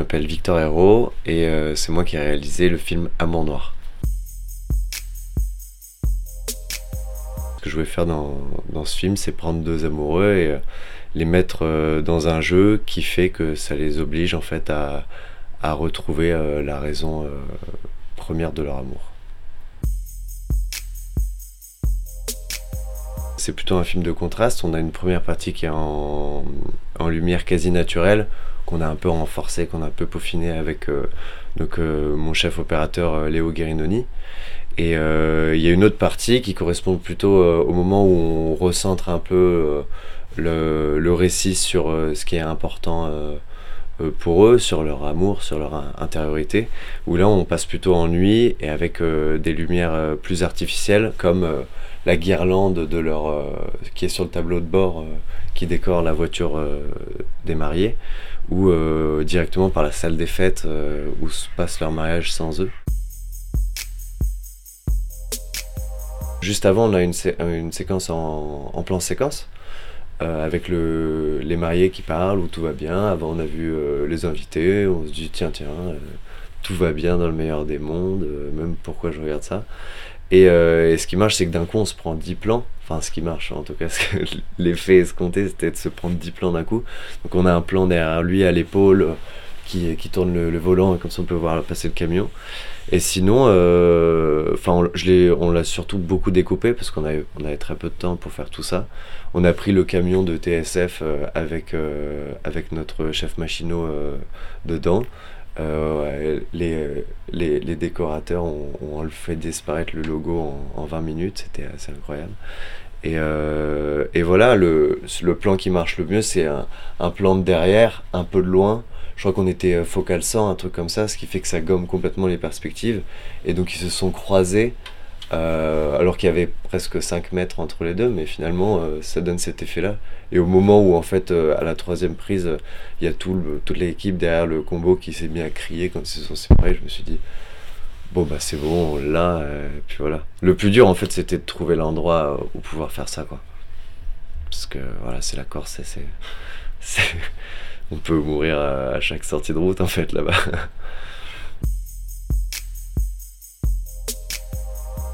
m'appelle Victor Hérault et c'est moi qui ai réalisé le film Amour Noir. Ce que je voulais faire dans ce film, c'est prendre deux amoureux et les mettre dans un jeu qui fait que ça les oblige en fait à retrouver la raison première de leur amour. C'est plutôt un film de contraste. On a une première partie qui est en lumière quasi naturelle, qu'on a un peu renforcée, qu'on a un peu peaufinée avec mon chef opérateur Léo Guérinoni. Et il y a une autre partie qui correspond plutôt au moment où on recentre un peu le récit sur ce qui est important pour eux, sur leur amour, sur leur intériorité, où là on passe plutôt en nuit et avec des lumières plus artificielles comme la guirlande de leur qui est sur le tableau de bord qui décore la voiture des mariés, ou directement par la salle des fêtes où se passe leur mariage sans eux. Juste avant, on a une séquence en plan séquence avec les mariés qui parlent où tout va bien. Avant, on a vu les invités, on se dit tiens tout va bien dans le meilleur des mondes, même pourquoi je regarde ça. Et ce qui marche, c'est que d'un coup on se prend 10 plans, enfin ce qui marche en tout cas, l'effet escompté c'était de se prendre 10 plans d'un coup. Donc on a un plan derrière lui à l'épaule qui tourne le volant et comme ça on peut voir passer le camion. Et sinon, on l'a surtout beaucoup découpé parce qu'on avait très peu de temps pour faire tout ça. On a pris le camion de TSF avec notre chef machinot dedans. Les décorateurs ont fait disparaître le logo en 20 minutes, c'était assez incroyable. Et voilà, le plan qui marche le mieux, c'est un plan de derrière, un peu de loin. Je crois qu'on était focal 100, un truc comme ça, ce qui fait que ça gomme complètement les perspectives. Et donc ils se sont croisés, alors qu'il y avait presque 5 mètres entre les deux, mais finalement ça donne cet effet-là. Et au moment où en fait, à la troisième prise, il y a toute l'équipe derrière le combo qui s'est mis à crier quand ils se sont séparés, je me suis dit bon bah c'est bon, là, puis voilà. Le plus dur en fait c'était de trouver l'endroit où pouvoir faire ça, quoi. Parce que voilà, c'est la Corse, c'est... On peut mourir à chaque sortie de route en fait là-bas.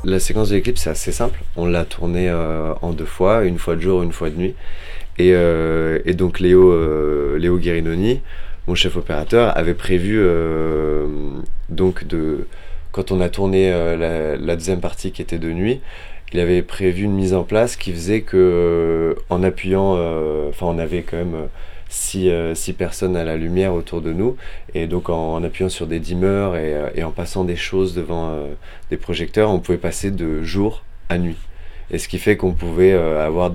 La séquence de l'éclipse c'est assez simple, on l'a tournée en deux fois, une fois de jour, une fois de nuit. Et donc Léo Guérinoni, mon chef opérateur, avait prévu quand on a tourné la deuxième partie qui était de nuit, il avait prévu une mise en place qui faisait que en appuyant, on avait quand même 6 personnes à la lumière autour de nous, et donc en appuyant sur des dimmers et en passant des choses devant des projecteurs, on pouvait passer de jour à nuit. Et ce qui fait qu'on pouvait avoir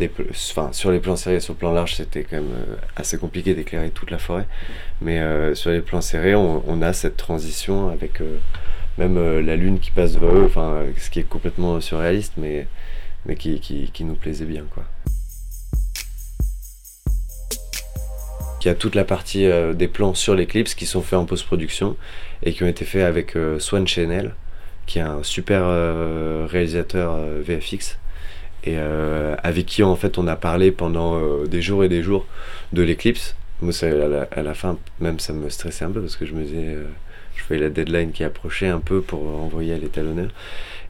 sur les plans serrés et sur le plan large, c'était quand même assez compliqué d'éclairer toute la forêt, mais sur les plans serrés, on a cette transition avec même la lune qui passe devant eux, ce qui est complètement surréaliste, mais qui nous plaisait bien, quoi. Il y a toute la partie des plans sur l'éclipse qui sont faits en post-production et qui ont été faits avec Swan Channel, qui est un super réalisateur VFX, et avec qui en fait on a parlé pendant des jours et des jours de l'éclipse. Moi à la fin même ça me stressait un peu parce que je me disais je voyais la deadline qui approchait un peu pour envoyer à l'étalonneur,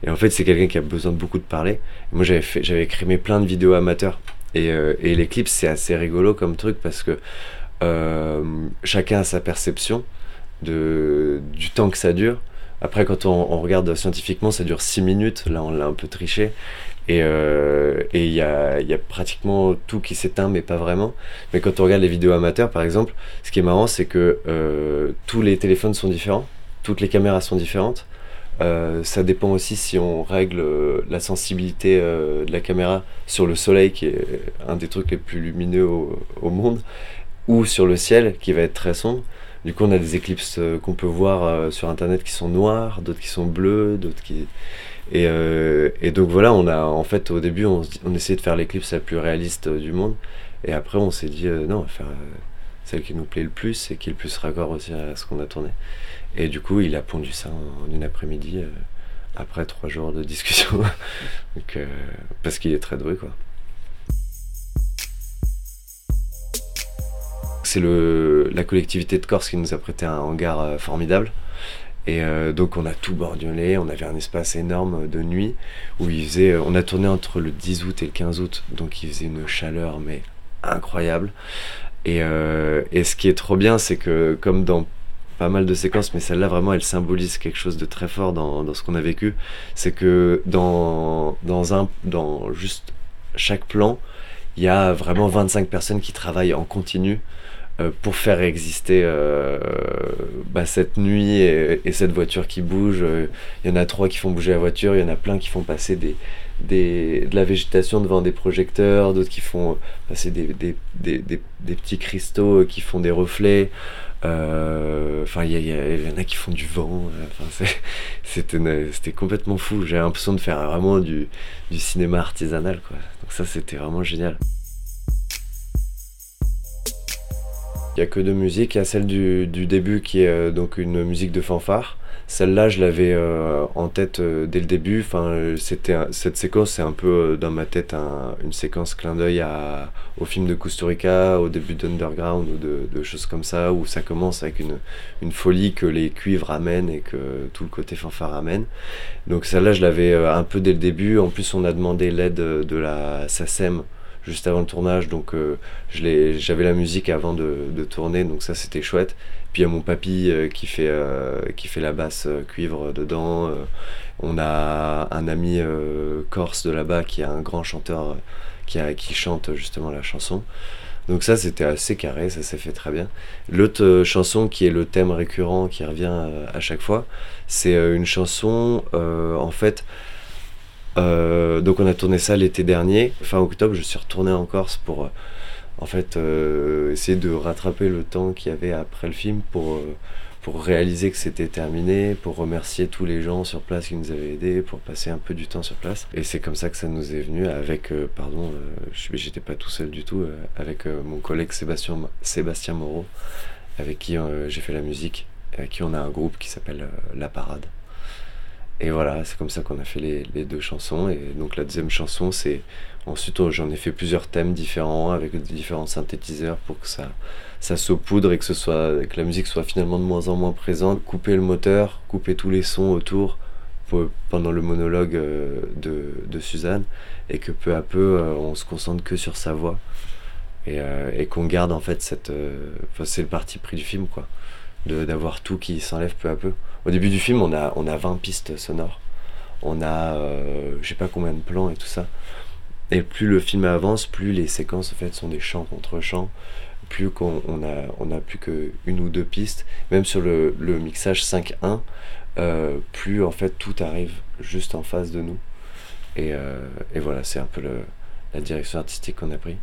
et en fait c'est quelqu'un qui a besoin de beaucoup de parler. Et moi j'avais créé plein de vidéos amateurs et l'éclipse c'est assez rigolo comme truc parce que chacun a sa perception du temps que ça dure. Après, quand on regarde scientifiquement, ça dure 6 minutes. Là, on l'a un peu triché. Et y a pratiquement tout qui s'éteint, mais pas vraiment. Mais quand on regarde les vidéos amateurs, par exemple, ce qui est marrant, c'est que tous les téléphones sont différents. Toutes les caméras sont différentes. Ça dépend aussi si on règle la sensibilité de la caméra sur le soleil, qui est un des trucs les plus lumineux au monde, ou sur le ciel qui va être très sombre. Du coup on a des éclipses qu'on peut voir sur internet qui sont noires, d'autres qui sont bleues, d'autres qui... et donc voilà, on a en fait au début on essayait de faire l'éclipse la plus réaliste du monde, et après on s'est dit non, on va faire celle qui nous plaît le plus et qui est le plus raccord aussi à ce qu'on a tourné. Et du coup il a pondu ça en une après-midi après 3 jours de discussion. Donc, parce qu'il est très doué, quoi. c'est la collectivité de Corse qui nous a prêté un hangar formidable. Et donc on a tout borgnolé, on avait un espace énorme de nuit où il faisait, on a tourné entre le 10 août et le 15 août, donc il faisait une chaleur mais incroyable. Et ce qui est trop bien, c'est que comme dans pas mal de séquences, mais celle-là vraiment elle symbolise quelque chose de très fort dans ce qu'on a vécu, c'est que dans juste chaque plan, il y a vraiment 25 personnes qui travaillent en continu pour faire exister cette nuit et cette voiture qui bouge. Il y en a 3 qui font bouger la voiture, il y en a plein qui font passer de la végétation devant des projecteurs, d'autres qui font passer des petits cristaux qui font des reflets. Enfin, il y en a qui font du vent. C'était complètement fou. J'avais l'impression de faire vraiment du cinéma artisanal, quoi. Donc ça, c'était vraiment génial. Il n'y a que 2 musiques. Il y a celle du début qui est donc une musique de fanfare. Celle-là, je l'avais en tête dès le début. Enfin, cette séquence, c'est un peu dans ma tête une séquence clin d'œil au film de Kusturica, au début d'Underground ou de choses comme ça, où ça commence avec une folie que les cuivres amènent et que tout le côté fanfare amène. Donc celle-là, je l'avais un peu dès le début. En plus, on a demandé l'aide de la SACEM juste avant le tournage, donc j'avais la musique avant de tourner, donc ça c'était chouette. Puis il y a mon papy qui fait la basse cuivre dedans. On a un ami corse de là-bas qui est un grand chanteur qui chante justement la chanson. Donc ça c'était assez carré, ça s'est fait très bien. L'autre chanson qui est le thème récurrent qui revient à chaque fois, c'est une chanson en fait... donc on a tourné ça l'été dernier, fin octobre. Je suis retourné en Corse pour essayer de rattraper le temps qu'il y avait après le film pour réaliser que c'était terminé, pour remercier tous les gens sur place qui nous avaient aidés, pour passer un peu du temps sur place. Et c'est comme ça que ça nous est venu avec, j'étais pas tout seul du tout, avec mon collègue Sébastien Moreau, avec qui j'ai fait la musique, avec qui on a un groupe qui s'appelle La Parade. Et voilà, c'est comme ça qu'on a fait les 2 chansons. Et donc la deuxième chanson, c'est... Ensuite, j'en ai fait plusieurs thèmes différents, avec différents synthétiseurs pour que ça saupoudre et que la musique soit finalement de moins en moins présente. Couper le moteur, couper tous les sons autour pendant le monologue de Suzanne. Et que peu à peu, on se concentre que sur sa voix. Et qu'on garde en fait cette... c'est le parti pris du film, quoi. D'avoir tout qui s'enlève peu à peu. Au début du film, on a 20 pistes sonores, on a je sais pas combien de plans et tout ça. Et plus le film avance, plus les séquences en fait sont des chants contre chants, plus on a plus que 1 ou 2 pistes. Même sur le mixage 5.1, plus en fait tout arrive juste en face de nous. Et voilà, c'est un peu la direction artistique qu'on a pris.